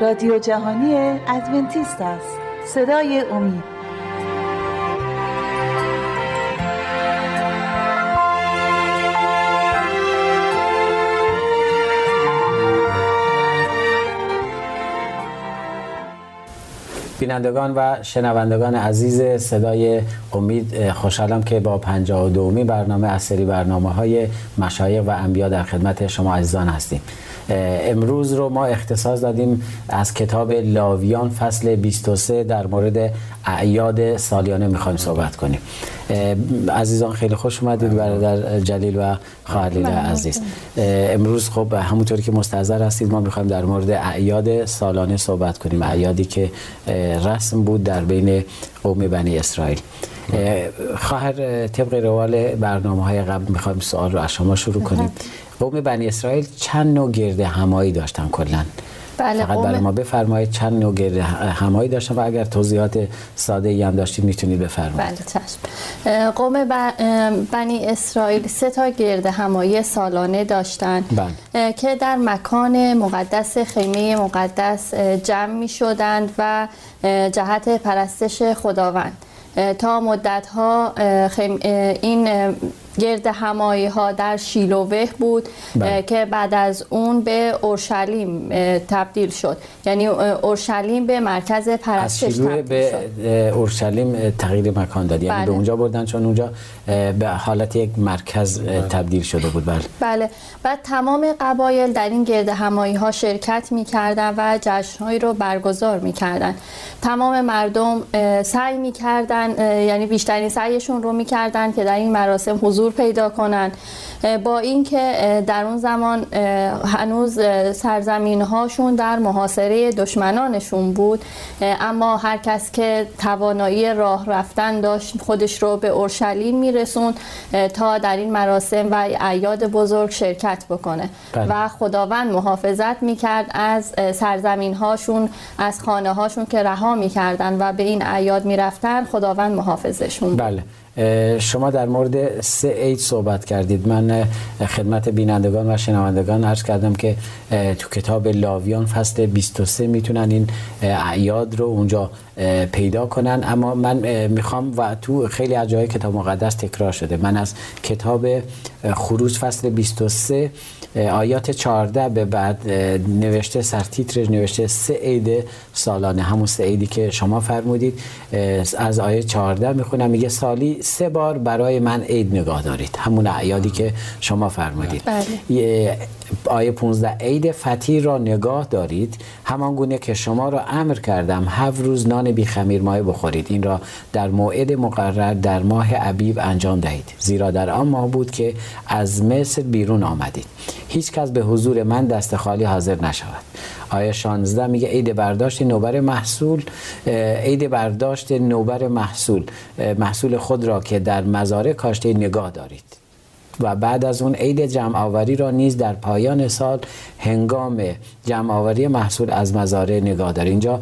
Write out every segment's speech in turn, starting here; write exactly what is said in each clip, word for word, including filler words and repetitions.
رادیو جهانی ادونتیست است. صدای امید. بینندگان و شنوندگان عزیز صدای امید، خوشحالم که با پنجاه و دومین برنامه از سری برنامه‌های مشایخ و انبیا در خدمت شما عزیزان هستیم. امروز رو ما اختصاص دادیم از کتاب لاویان فصل بیست و سه، در مورد اعیاد سالیانه میخوایم صحبت کنیم. عزیزان خیلی خوش اومدید، برادر جلیل و خواهر لیلا عزیز. امروز خب همونطوری که مستحضر هستید ما میخوایم در مورد اعیاد سالانه صحبت کنیم، اعیادی که رسم بود در بین قوم بنی اسرائیل. خواهر، طبق روال برنامه‌های قبل میخوایم سوال رو از شما شروع کنیم. قوم بنی اسرائیل چند نوع گرد همایی داشتن کلن؟ بله، فقط برای ما بفرمایید چند نوع گرد همایی داشتن و اگر توضیحات ساده‌ای هم داشتید میتونید بفرمایید. بله چشم. قوم بنی اسرائیل سه تا گرد همایی سالانه داشتن بله. که در مکان مقدس، خیمه مقدس جمع میشدند و جهت پرستش خداوند تا مدت‌ها این گرد همایی ها در شیلوه بود بله. که بعد از اون به اورشلیم تبدیل شد، یعنی اورشلیم به مرکز پرستش از شیلوه به اورشلیم تغییر مکان داد بله. یعنی به اونجا بردن چون اونجا به حالت یک مرکز بله. تبدیل شده بود بله بله. بعد تمام قبایل در این گرد همایی ها شرکت می‌کردند و جشن‌هایی رو برگزار می‌کردند. تمام مردم سعی می‌کردند، یعنی بیشترین سعیشون رو می‌کردند که در این مراسم حضور پیدا کنن، با اینکه در اون زمان هنوز سرزمین هاشون در محاصره دشمنانشون بود، اما هر کس که توانایی راه رفتن داشت خودش رو به اورشلیم میرسوند تا در این مراسم و اعیاد بزرگ شرکت بکنه بله. و خداوند محافظت میکرد از سرزمین هاشون، از خانه هاشون که رها میکردن و به این اعیاد میرفتن، خداوند محافظشون بله. شما در مورد سه عید صحبت کردید. من خدمت بینندگان و شنوندگان عرض کردم که تو کتاب لاویان فصل بیست و سه میتونن این اعیاد رو اونجا پیدا کنن، اما من میخوام و تو خیلی از جای کتاب مقدس تکرار شده، من از کتاب خروج فصل بیست و سه آیات چهارده به بعد نوشته، سرتیترش نوشته سه عید سالانه، همون سه عیدی که شما فرمودید. از آیه چهارده میخونم، میگه سالی سه بار برای من عید نگاه دارید، همون اعیادی که شما فرمودید بله. آیه پانزده، عید فطیر را نگاه دارید همان گونه که شما را امر کردم، هفت روز نان بی خمیر مایه بخورید، این را در موعد مقرر در ماه ابیب انجام دهید، زیرا در آن ماه بود که از مصر بیرون آمدید، هیچ کس به حضور من دست خالی حاضر نشود. آیه شانزده میگه عید برداشت نوبر محصول، عید برداشت نوبر محصول، محصول خود را که در مزارع کاشته نگاه دارید، و بعد از اون عید جمع آوری را نیز در پایان سال هنگام جمع آوری محصول از مزارع نگاه دارید. اینجا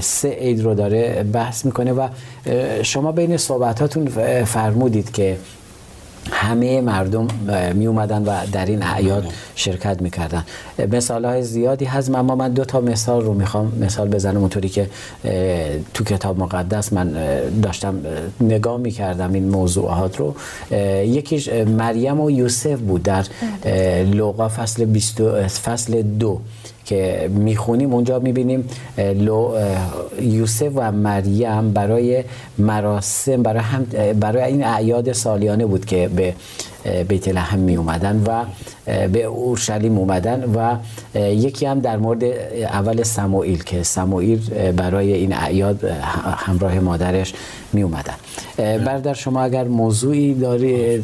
سه عید رو داره بحث میکنه و شما بین صحبتاتون فرمودید که همه مردم می اومدن و در این اعیاد شرکت میکردن. مثال‌های زیادی هست، اما من دو تا مثال رو میخوام مثال بزنم. اونطوری که تو کتاب مقدس من داشتم نگاه میکردم این موضوعات رو، یکیش مریم و یوسف بود در لوقا فصل بیست فصل دو که میخونیم. اونجا میبینیم یوسف و مریم برای مراسم برای, هم برای این اعیاد سالیانه بود که به بیت لحم می اومدن و به اورشلیم اومدن، و یکی هم در مورد اول سموئیل که سموئیل برای این اعیاد همراه مادرش می اومدن. برادر شما اگر موضوعی داری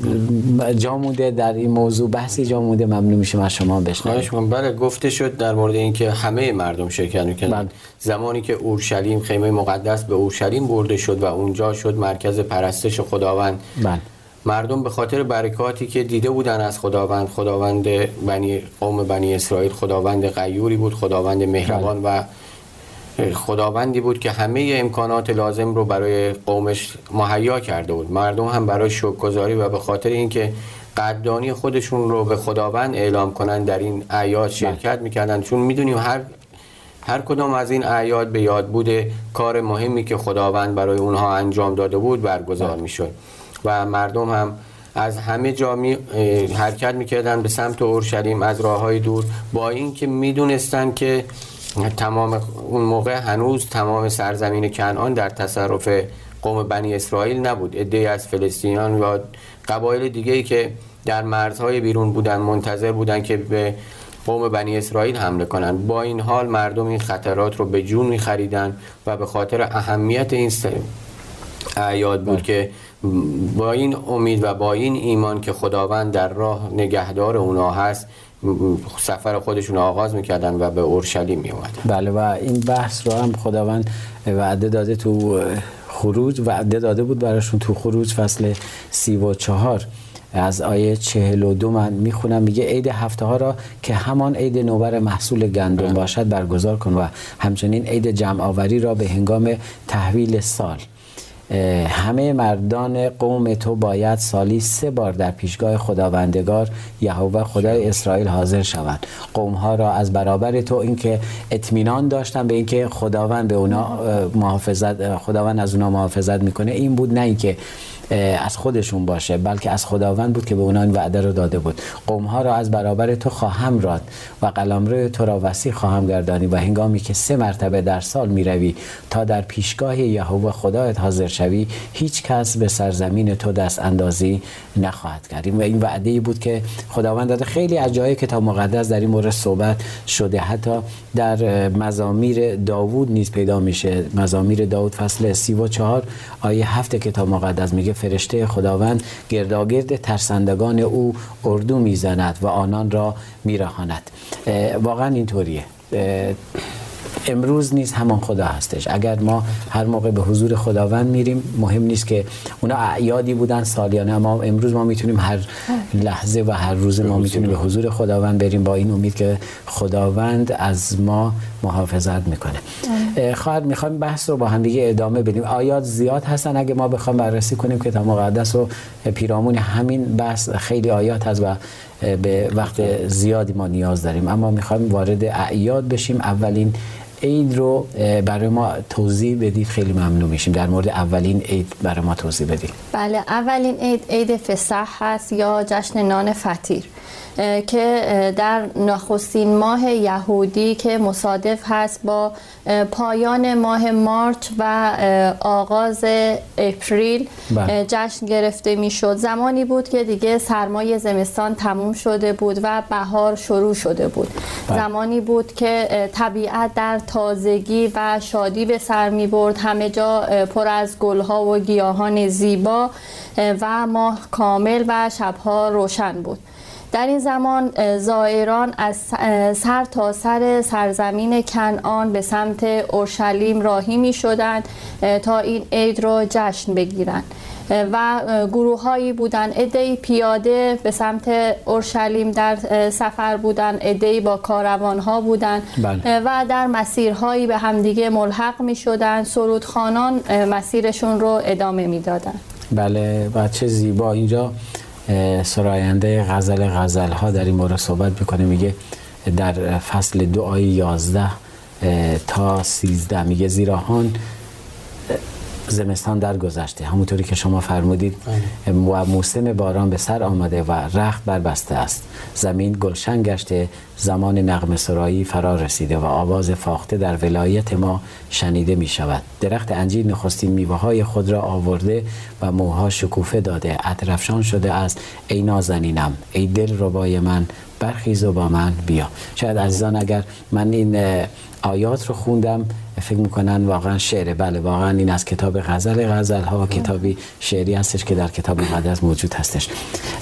جا مونده در این موضوع، بحثی جا مونده، ممنون میشم از شما بشنویم. بله، گفته شد در مورد اینکه همه مردم شرکت میکنن. زمانی که اورشلیم، خیمه مقدس به اورشلیم برده شد و اونجا شد مرکز پرستش خداوند. بله. مردم به خاطر برکاتی که دیده بودن از خداوند، خداوند بنی قوم بنی اسرائیل خداوند غیوری بود، خداوند مهربان و خداوندی بود که همه امکانات لازم رو برای قومش مهیا کرده بود. مردم هم برای شکرگزاری و به خاطر اینکه قدردانی خودشون رو به خداوند اعلام کنن در این اعیاد شرکت میکردن، چون میدونیم هر هر کدام از این اعیاد به یاد بوده کار مهمی که خداوند برای اونها انجام داده بود برگزار میشد و مردم هم از همه جا می حرکت میکردن به سمت اورشلیم از راههای دور، با اینکه میدونستند که تمام اون موقع هنوز تمام سرزمین کنعان در تصرف قوم بنی اسرائیل نبود. عده‌ای از فلسطینیان و قبایل دیگه‌ای که در مرزهای بیرون بودن منتظر بودن که به قوم بنی اسرائیل حمله کنند. با این حال مردم این خطرات رو به جون می‌خریدن و به خاطر اهمیت این اعیاد بود که با این امید و با این ایمان که خداوند در راه نگهدار اونا هست سفر خودشون آغاز میکردن و به اورشلیم میومدن. بله، و این بحث رو هم خداوند وعده داده تو خروج، وعده داده بود براشون تو خروج فصل سی و چهار از آیه چهل و دو من میخونم، میگه عید هفته ها را که همان عید نوبر محصول گندم باشد برگزار کن و همچنین عید جمع آوری را به هنگام تحویل سال. همه مردان قوم تو باید سالی سه بار در پیشگاه خداوندگار یهوه خدای اسرائیل حاضر شوند. قوم ها را از برابر تو اینکه اطمینان داشتن به اینکه خداوند به اونا محافظت، خداوند از اونا محافظت میکنه، این بود نه اینکه از خودشون باشه بلکه از خداوند بود که به اونا این وعده رو داده بود. قوم ها را از برابر تو خواهم راند و قلمرو تو را وسیع خواهم گردانی و هنگامی که سه مرتبه در سال میروی تا در پیشگاه یهوه خدایت حاضر شوی هیچ کس به سرزمین تو دست اندازی نخواهد کرد. و این وعده ای بود که خداوند داده. خیلی از جای کتاب مقدس در این مورد صحبت شده، حتی در مزامیر داوود نیز پیدا میشه. مزامیر داوود فصل سی و چهار آیه هفت کتاب مقدس میگه فرشته خداوند گرداگرد ترسندگان او اردو میزند و آنان را میرهاند. واقعا اینطوریه، امروز نیز همان خدا هستش. اگر ما هر موقع به حضور خداوند میریم مهم نیست که اونا اعیادی بودن سالیانه، اما امروز ما میتونیم هر لحظه و هر روز ما میتونیم به حضور خداوند بریم با این امید که خداوند از ما محافظت میکنه. خواهر میخوایم بحث رو با هم دیگه ادامه بدیم. آیات زیاد هستن، اگه ما بخوایم بررسی کنیم که کتاب مقدس و پیرامون همین بحث خیلی آیات هست و به وقت زیادی ما نیاز داریم، اما میخوایم وارد اعیاد بشیم. اولین عید رو برای ما توضیح بدید، خیلی ممنون میشیم. در مورد اولین عید برای ما توضیح بدید. بله، اولین عید عید فسح هست یا جشن نان فطیر که در نخستین ماه یهودی که مصادف هست با پایان ماه مارچ و آغاز اپریل جشن گرفته میشد. زمانی بود که دیگه سرمای زمستان تموم شده بود و بهار شروع شده بود. بله. زمانی بود که طبیعت در تازگی و شادی به سر می برد، همه جا پر از گلها و گیاهان زیبا و ماه کامل و شبها روشن بود. در این زمان زائران از سر تا سر سرزمین کنعان به سمت اورشلیم راهی می شدند تا این عید را جشن بگیرند و گروه هایی بودن، عده‌ای پیاده به سمت اورشلیم در سفر بودن، عده‌ای با کاروان ها بودن. بله. و در مسیرهایی به همدیگه ملحق می شدن، سرودخوانان مسیرشون رو ادامه می دادن. بله، و چه زیبا. اینجا سراینده غزل غزل ها در این مورد صحبت میکنه، میگه در فصل دو آیه یازده تا سیزده میگه زیراهان زمستان در گذشته، همونطوری که شما فرمودید، و موسم باران به سر آمده و رخت بربسته است، زمین گلشن گشته، زمان نغمه سرایی فرا رسیده و آواز فاخته در ولایت ما شنیده می شود. درخت انجیر نخستین میوه های خود را آورده و موها شکوفه داده، عطرفشان شده است. ای نازنینم، ای دل ربای من، برخیز و با من بیا. شاید عزیزان اگر من این آیات رو خوندم فکر میکنن واقعا شعره. بله، واقعا این از کتاب غزل غزل ها و کتابی شعری هستش که در کتاب مقدس موجود هستش.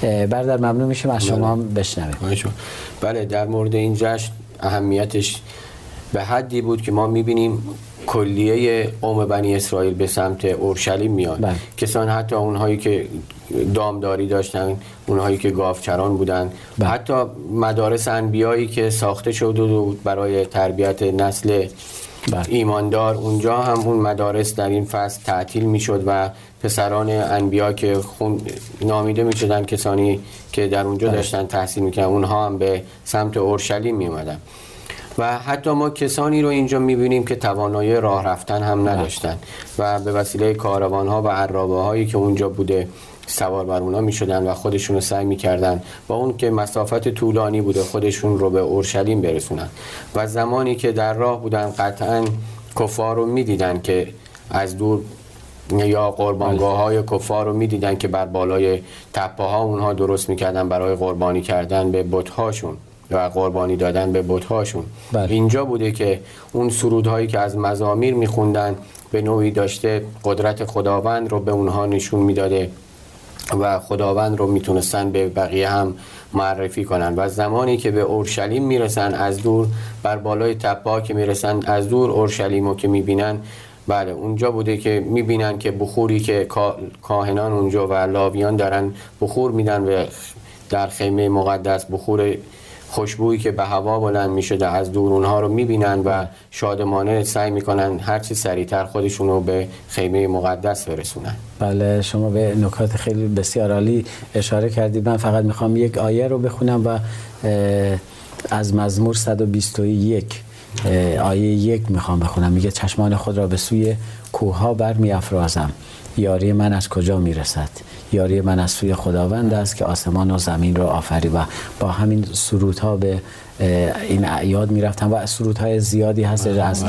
برادر ممنون میشیم از شما هم بشنویم. بله، در مورد این جشن اهمیتش به حدی بود که ما میبینیم کلیه قوم بنی اسرائیل به سمت اورشلیم میاد. بله. کسان حتی اونهایی که دامداری داشتن، اونهایی که گاوچران بودن، بله. حتی مدارس انبیایی که ساخته شده بود برای تربیت نسل بله. ایماندار، اونجا هم اون مدارس در این فصل تعطیل میشد و پسران انبیا که خون نامیده می شدن، کسانی که در اونجا بله. داشتن تحصیل میکردن، اونها هم به سمت اورشلیم میمدن. و حتی ما کسانی رو اینجا میبینیم که توانایی راه رفتن هم نداشتن و به وسیله کاروان‌ها و عرابه‌هایی که اونجا بوده سوار بر اونا میشدن و خودشون رو سعی میکردن با اون که مسافت طولانی بوده خودشون رو به اورشلیم برسونن. و زمانی که در راه بودن قطعا کفار رو میدیدن که از دور، یا قربانگاه های کفار رو میدیدن که بر بالای تپه ها اونها درست میکردن برای قربانی کردن به بت‌هاشون و قربانی دادن به بت‌هاشون. اینجا بوده که اون سرودهایی که از مزامیر میخوندن به نوعی داشته قدرت خداوند رو به اونها نشون میداده و خداوند رو میتونستن به بقیه هم معرفی کنن. و زمانی که به اورشلیم میرسن از دور، بر بالای تپه‌ها که میرسن از دور اورشلیم رو که میبینن، بله اونجا بوده که میبینن که بخوری که کاهنان اونجا و لاویان دارن بخور میدن و در خیمه مقدس بخور خوشبویی که به هوا بلند میشده از دور اونها رو میبینن و شادمانه سعی میکنن هرچی سریعتر خودشون رو به خیمه مقدس برسونن. بله شما به نکات خیلی بسیار عالی اشاره کردید. من فقط میخوام یک آیه رو بخونم و از مزمور صد و بیست و یک آیه یک میخوام بخونم. میگه چشمان خود را به سوی کوه‌ها برمی‌افرازم، یاری من از کجا میرسد؟ یاری من از سوی خداوند است که آسمان و زمین را آفرید. و با همین سرودها به این اعیاد میرفتن و سرودهای زیادی هست از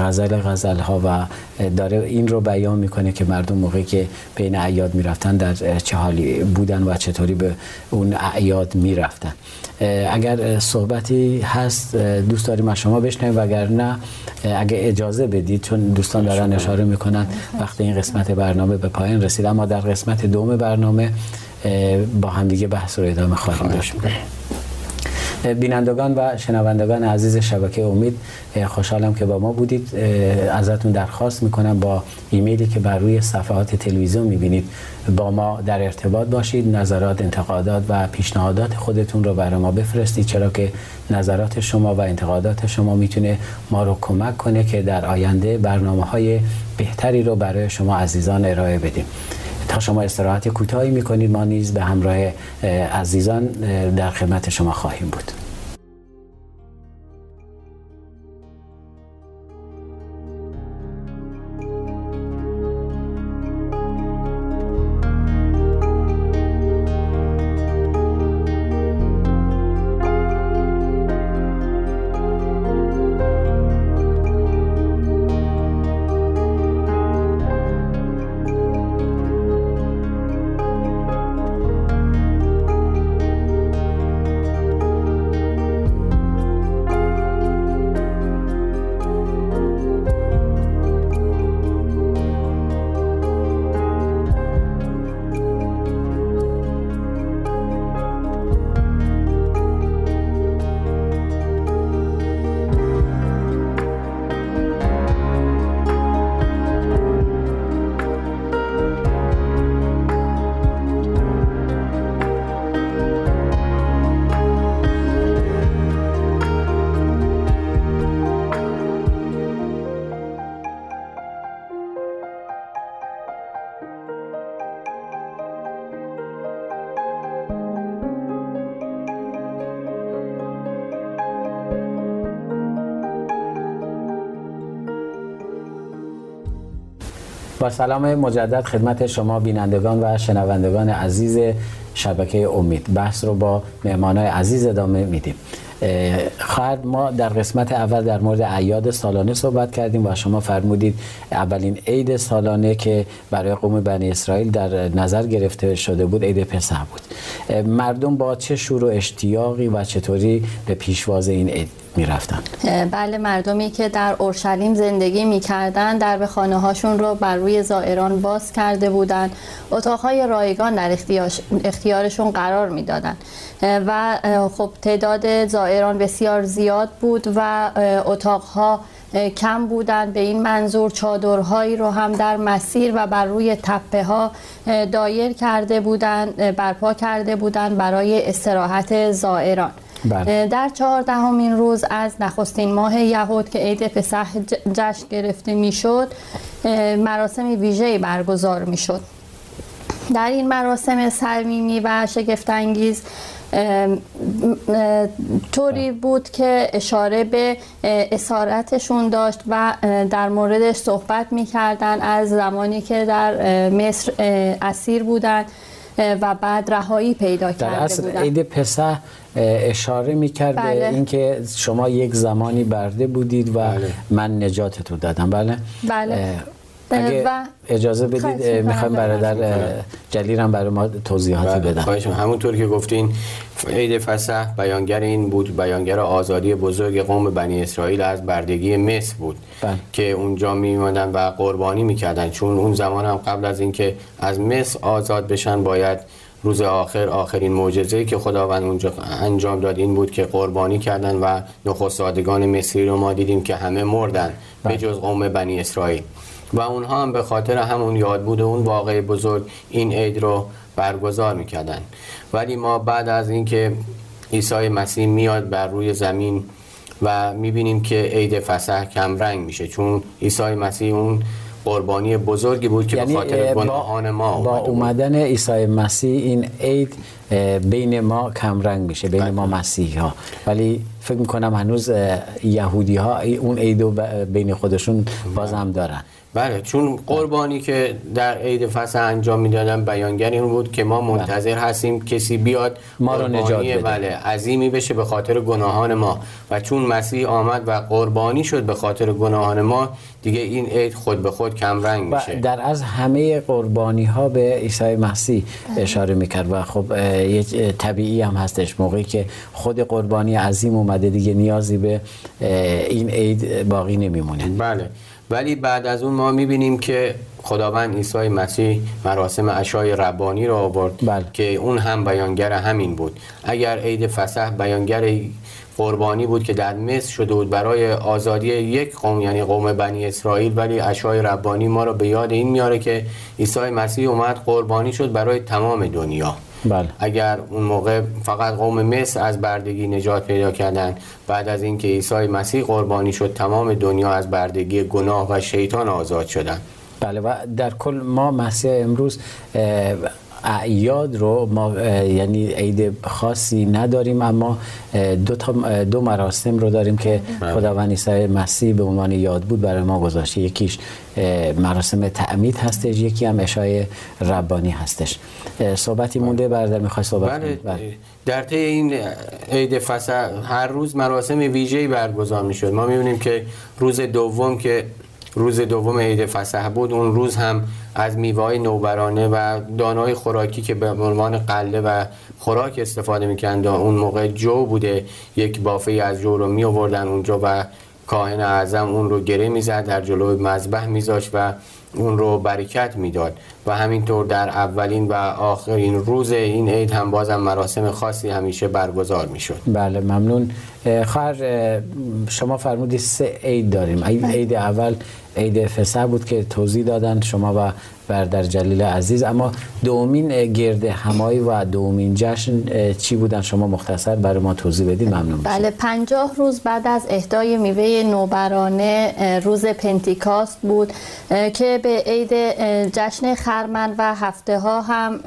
غزل غزلها و داره این رو بیان میکنه که مردم موقعی که به این اعیاد میرفتن در چه حالی بودن و چطوری به اون اعیاد میرفتن. اگر صحبتی هست دوست داریم از شما بشنویم، وگرنه اگه اجازه بدید چون دوستان دارن اشاره میکنن وقتی این قسمت برنامه به پایان رسید، اما در قسمت دوم برنامه با هم دیگه بحث رو ادامه خواهیم داشت. بینندگان و شنوندگان عزیز شبکه امید، خوشحالم که با ما بودید. ازتون درخواست میکنم با ایمیلی که بر روی صفحات تلویزیون میبینید با ما در ارتباط باشید. نظرات، انتقادات و پیشنهادات خودتون رو برای ما بفرستید، چرا که نظرات شما و انتقادات شما میتونه ما رو کمک کنه که در آینده برنامه‌های بهتری رو برای شما عزیزان ارائه بدیم. تا شما استراحت کوتاهی میکنید ما نیز به همراه عزیزان در خدمت شما خواهیم بود. با سلام مجدد خدمت شما بینندگان و شنوندگان عزیز شبکه امید، بحث رو با مهمانای عزیز ادامه میدیم. خواهر ما در قسمت اول در مورد اعیاد سالانه صحبت کردیم و شما فرمودید اولین عید سالانه که برای قوم بنی اسرائیل در نظر گرفته شده بود عید پسح بود. مردم با چه شور و اشتیاقی و چطوری به پیشواز این عید میرفتن؟ بله، مردمی که در اورشلیم زندگی میکردن درب خانه هاشون رو بر روی زائران باز کرده بودند، اتاقهای رایگان در اختیارشون قرار میدادن و خب تعداد زائران بسیار زیاد بود و اتاقها کم بودند. به این منظور چادرهایی رو هم در مسیر و بر روی تپه ها دایر کرده بودند، برپا کرده بودند برای استراحت زائران. بله. در چهاردهمین روز از نخستین ماه یهود که عید پسح جشن گرفته میشد، مراسم ویژه‌ای برگزار میشد در این مراسم صمیمی و شگفت‌انگیز طوری بود که اشاره به اسارتشون داشت و در موردش صحبت می‌کردن از زمانی که در مصر اسیر بودند و بعد رهایی پیدا کرده بودن. در اصل عید پسح اشاره میکرد به اینکه شما یک زمانی برده بودید و بله. من نجاتتون دادم. بله بله. اگه و... اجازه بدید میخوایم برادر جلیل هم برای ما توضیحاتی بدن. خواهش می‌کنم. همونطور که گفتین عید پسح بیانگر این بود، بیانگر آزادی بزرگ قوم بنی اسرائیل از بردگی مصر بود بل. که اونجا می‌اومدن و قربانی می‌کردن، چون اون زمان هم قبل از اینکه از مصر آزاد بشن باید روز آخر آخرین معجزه‌ای که خداوند اونجا انجام داد این بود که قربانی کردن و نخست‌زادگان مصری رو ما دیدیم که همه مردن به جز قوم بنی اسرائیل و اونها هم به خاطر همون یاد بود اون واقعه بزرگ این عید رو برگزار میکردن. ولی ما بعد از اینکه عیسی مسیح میاد بر روی زمین و میبینیم که عید پسح کم رنگ میشه، چون عیسی مسیح اون قربانی بزرگی بود که یعنی به خاطر گناهان ما با اومدن عیسی مسیح این عید بین ما کم رنگ میشه، بین ما مسیحی ها. ولی فکر میکنم هنوز یهودی ها اون عید رو بین خودشون باز هم دارن. بله، چون قربانی که در عید پسح انجام میدادن بیانگر این بود که ما منتظر هستیم کسی بیاد ما رو نجات بده، بله عظیمی بشه به خاطر گناهان ما و چون مسیح آمد و قربانی شد به خاطر گناهان ما دیگه این عید خود به خود کم رنگ میشه. در از همه قربانی ها به عیسی مسیح اشاره میکرد و خب یه طبیعی هم هستش، موقعی که خود قربانی عظیم اومده دیگه نیازی به این عید باقی نمیمونه. بله، ولی بعد از اون ما میبینیم که خداوند عیسی مسیح مراسم عشای ربانی را آورد بله. که اون هم بیانگر همین بود. اگر عید پسح بیانگر قربانی بود که در مصر شده بود برای آزادی یک قوم یعنی قوم بنی اسرائیل، ولی عشای ربانی ما را به یاد این میاره که عیسی مسیح اومد قربانی شد برای تمام دنیا. بله. اگر اون موقع فقط قوم مصر از بردگی نجات پیدا کردن، بعد از اینکه عیسی مسیح قربانی شد تمام دنیا از بردگی گناه و شیطان آزاد شدن. بله، و در کل ما مسیح امروز اعیاد رو ما یعنی عید خاصی نداریم، اما دو تا دو مراسم رو داریم که خداوند عیسی مسیح به عنوان یاد بود برای ما گذاشته. یکیش مراسم تعمید هستش، یکی هم عشای ربانی هستش. صحبتی مونده برادر میخوای صحبت کنید؟ بله، در طی این عید پسح هر روز مراسم ویژه‌ای برگزار میشد. ما میبینیم که روز دوم که روز دوم عید پسح بود اون روز هم از میوه‌های نوبرانه و دانه‌های خوراکی که به عنوان غله و خوراک استفاده می‌کردن، اون موقع جو بوده، یک بافه‌ای از جو رو می‌آوردن اونجا و کاهن اعظم اون رو گره می‌زد، در جلوی مذبح می‌ذاشت و اون رو برکت می‌داد و همینطور در اولین و آخرین روز این عید هم بازم مراسم خاصی همیشه برگزار می‌شد. بله ممنون. خواهر شما فرمودید سه عید داریم. عید اول عید پسح بود که توضیح دادن شما و برادر جلیل عزیز، اما دومین گرد همایی و دومین جشن چی بودن؟ شما مختصر برای ما توضیح بدید ممنون. بله، پنجاه روز بعد از اهدای میوه نوبرانه روز پنتیکاست بود که به عید جشن خرمن و هفته ها هم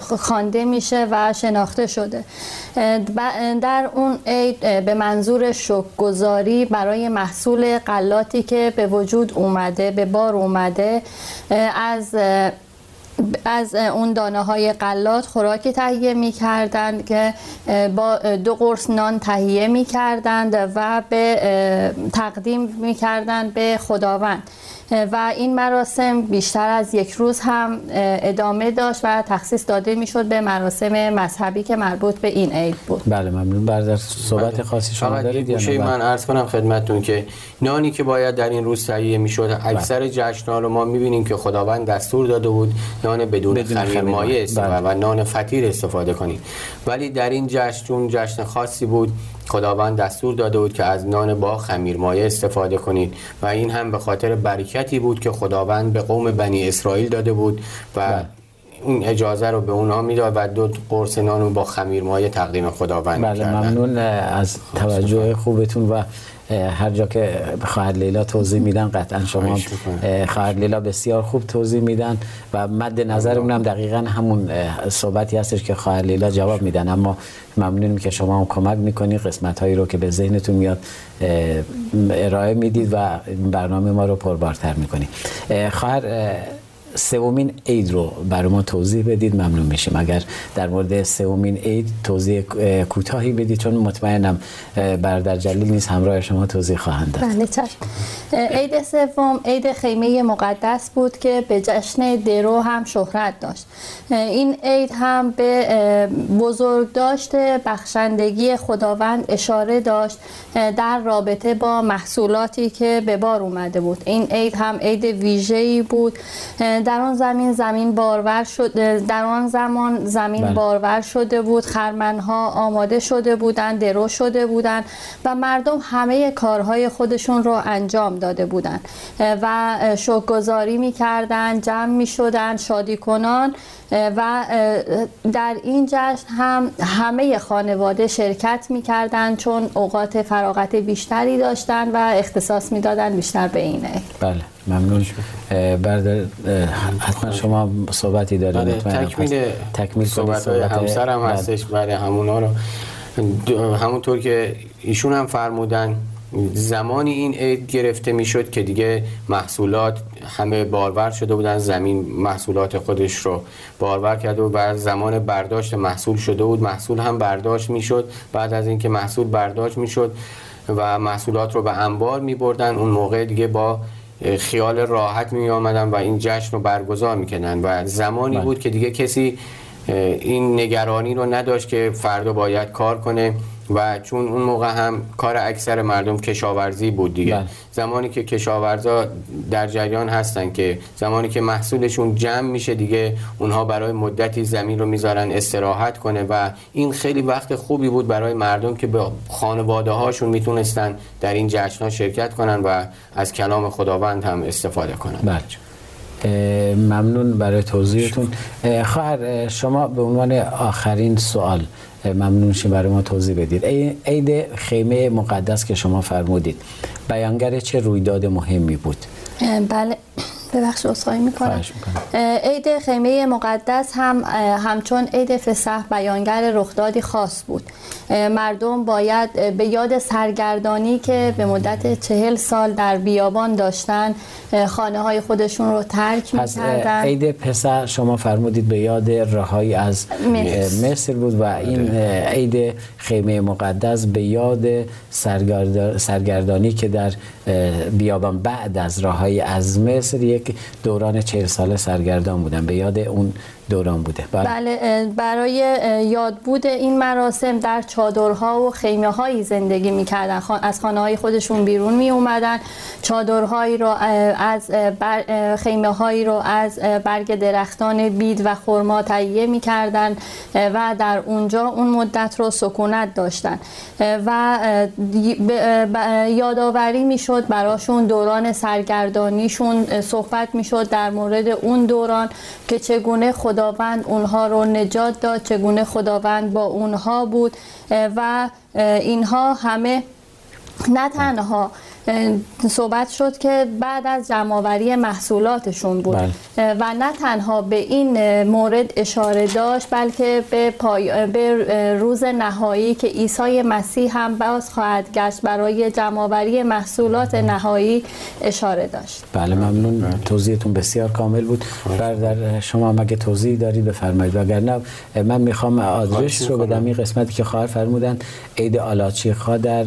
خوانده میشه و شناخته شده. در اون عید به منظور شکرگزاری برای محصول غلاتی که به وجود اومده به بار اومده از از اون دانه های غلات خوراکی تهیه می کردند که با دو قرص نان تهیه می کردند و به تقدیم می کردند به خداوند و این مراسم بیشتر از یک روز هم ادامه داشت و تخصیص داده میشد به مراسم مذهبی که مربوط به این عید بود. بله ممنون. برادر صحبت خاصی شما دارید؟ گوشه من عرض کنم خدمتتون که نانی که باید در این روز تهیه میشد اکثر جشن‌ها رو ما میبینیم که خداوند دستور داده بود نان بدون, بدون خمیر مایع و نان فطیر استفاده کنید، ولی در این جشن چون جشن خاصی بود خداوند دستور داده بود که از نان با خمیر مایع استفاده کنید و این هم به خاطر برکتی بود که خداوند به قوم بنی اسرائیل داده بود و اون اجازه رو به اونها میداد و دو قرص نان رو با خمیر مایع تقدیم خداوند کردن. بله ممنون از توجه خوبتون و هر جا که خواهر لیلا توضیح میدن قطعا شما خواهر لیلا بسیار خوب توضیح میدن و مد نظرمون هم دقیقاً همون صحبتی هستش که خواهر لیلا جواب میدن. اما ممنونیم که شما هم کمک میکنید، قسمت هایی رو که به ذهنتون میاد ارائه میدید و برنامه ما رو پربارتر میکنید. خواهر سومین عید رو برای ما توضیح بدید، ممنون میشیم اگر در مورد سومین عید توضیح کوتاهی بدید، چون مطمئنم برادر جلیل نیز همراه شما توضیح خواهند داد. بله چشم. عید سوم عید خیمه مقدس بود که به جشن درو هم شهرت داشت. این عید هم به بزرگداشت بخشندگی خداوند اشاره داشت در رابطه با محصولاتی که به بار اومده بود. این عید هم عید ویژه‌ای بود. در آن زمین زمین بارور شد در آن زمان زمین بله. بارور شده بود، خرمنها آماده شده بودند، درو شده بودند و مردم همه کارهای خودشون رو انجام داده بودند و شکرگزاری می‌کردند، جمع می‌شدند شادی کنان و در این جشن هم همه خانواده شرکت می‌کردند چون اوقات فراغت بیشتری داشتند و اختصاص می‌دادند بیشتر به این عید. بله ممنون. برادر حتما شما صحبتی دارید. تکمیل تکمیل صحبت همسرم هم هستش. برای همونا رو همونطور که ایشون هم فرمودن زمانی این عید گرفته میشد که دیگه محصولات همه بارور شده بودن، زمین محصولات خودش رو بارور کرده بود و زمان برداشت محصول شده بود، محصول هم برداشت میشد. بعد از اینکه محصول برداشت میشد و محصولات رو به انبار میبردن، اون موقع دیگه با خیال راحت می آمدن و این جشن رو برگزار می کنن و زمانی بود که دیگه کسی این نگرانی رو نداشت که فردا باید کار کنه و چون اون موقع هم کار اکثر مردم کشاورزی بود دیگه بلد. زمانی که کشاورزا در جریان هستن که زمانی که محصولشون جمع میشه دیگه اونها برای مدتی زمین رو میذارن استراحت کنه و این خیلی وقت خوبی بود برای مردم که به خانواده هاشون میتونستن در این جشن ها شرکت کنن و از کلام خداوند هم استفاده کنن. بلد. ممنون برای توضیحتون. خواهر شما به عنوان آخرین سوال ممنون شیم برای ما توضیح بدید. عید خیمه مقدس که شما فرمودید بیانگر چه رویداد مهمی بود؟ بله ببخشید عذرخواهی میکنم. عید خیمه مقدس هم همچون عید فسح بیانگر رخدادی خاص بود. مردم باید به یاد سرگردانی که به مدت چهل سال در بیابان داشتن خانه های خودشون رو ترک میکردن. عید فسح شما فرمودید به یاد رهایی از مصر. مصر بود و این عید خیمه مقدس به یاد سرگردانی که در بیابان بعد از رهایی از مصر یک دوران چهل ساله سرگردان بودن، به یاد اون دوران بوده. بله. بله برای یاد بود این مراسم در چادرها و خیمه هایی زندگی میکردن، از خانه های خودشون بیرون می اومدن، چادرهایی رو از بر... خیمه هایی رو از برگ درختان بید و خرما تهیه میکردن و در اونجا اون مدت رو سکونت داشتن و یادآوری میشد براشون دوران سرگردانیشون، صحبت میشد در مورد اون دوران که چگونه خود خداوند اونها رو نجات داد، چگونه خداوند با اونها بود و اینها همه نه تنها صحبت شد که بعد از جمع‌آوری محصولاتشون بود بله. و نه تنها به این مورد اشاره داشت بلکه به, پای... به روز نهایی که عیسی مسیح هم باز خواهد گشت برای جمع‌آوری محصولات نهایی اشاره داشت. بله ممنون بله. توضیحتون بسیار کامل بود. برادر شما مگه توضیح دارید بفرمایید، وگرنه من میخوام آدرس رو بدم این قسمتی که خواهر فرمودن عید آلاچیق‌ها در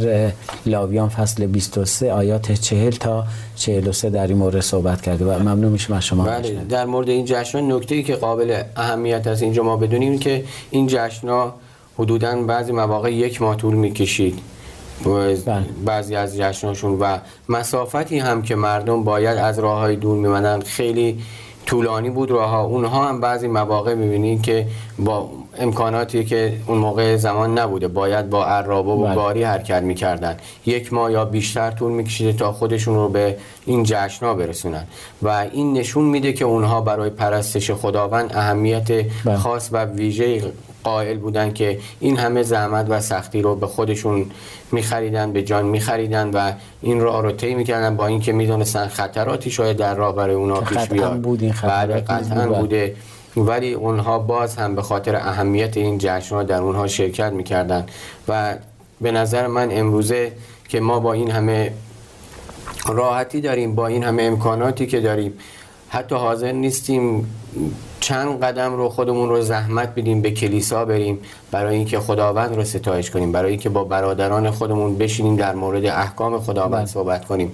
لاویان فصل بیست و سه آیات چهل تا چهل و سه در این مورد صحبت کرده و ممنون میشم از شما. بله در مورد این جشن نکته‌ای که قابل اهمیت است اینجا ما بدونیم که این جشن‌ها حدوداً بعضی مواقع یک ماه طول می‌کشید بعضی از جشن‌هاشون و مسافتی هم که مردم باید از راه‌های دور می‌مدن خیلی طولانی بود راه‌ها. اونها هم بعضی مواقع می‌بینید که با امکاناتی که اون موقع زمان نبوده، باید با عرابه و بله. گاری حرکت میکردن، یک ماه یا بیشتر طول میکشیده تا خودشون رو به این جشن‌ها برسونن و این نشون میده که اونها برای پرستش خداوند اهمیت بله. خاص و ویژه قائل بودن که این همه زحمت و سختی رو به خودشون میخریدن، به جان میخریدن و این راه رو طی میکردن با اینکه میدونستن خطراتی شاید در راه برای اونها پیش بیاد. بله قطعاً بوده، ولی اونها باز هم به خاطر اهمیت این جشن‌ها در اونها شرکت میکردن و به نظر من امروزه که ما با این همه راحتی داریم، با این همه امکاناتی که داریم، حتی حاضر نیستیم چند قدم رو خودمون رو زحمت بدیم به کلیسا بریم برای اینکه خداوند رو ستایش کنیم، برای اینکه با برادران خودمون بشینیم در مورد احکام خداوند صحبت کنیم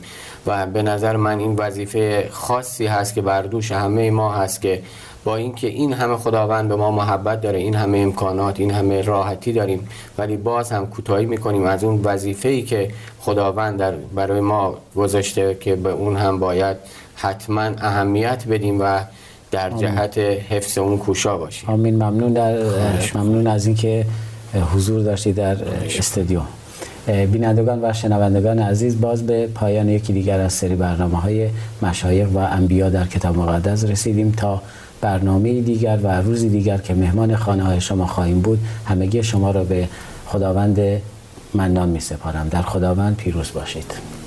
و به نظر من این وظیفه خاصی هست که بر دوش همه ما هست که با اینکه این همه خداوند به ما محبت داره، این همه امکانات، این همه راحتی داریم، ولی باز هم کوتاهی میکنیم از اون وظیفه‌ای که خداوند در برای ما گذاشته که به اون هم باید حتما اهمیت بدیم و در جهت حفظ اون کوشا باشیم. آمین. ممنون در ممنون از اینکه حضور داشتید در استودیو. بینندگان و شنوندگان عزیز، باز به پایان یکی دیگر از سری برنامه‌های مشایخ و انبیا در کتاب مقدس رسیدیم. تا برنامه دیگر و روزی دیگر که مهمان خانه‌های شما خواهیم بود، همگی شما را به خداوند منان می سپارم. در خداوند پیروز باشید.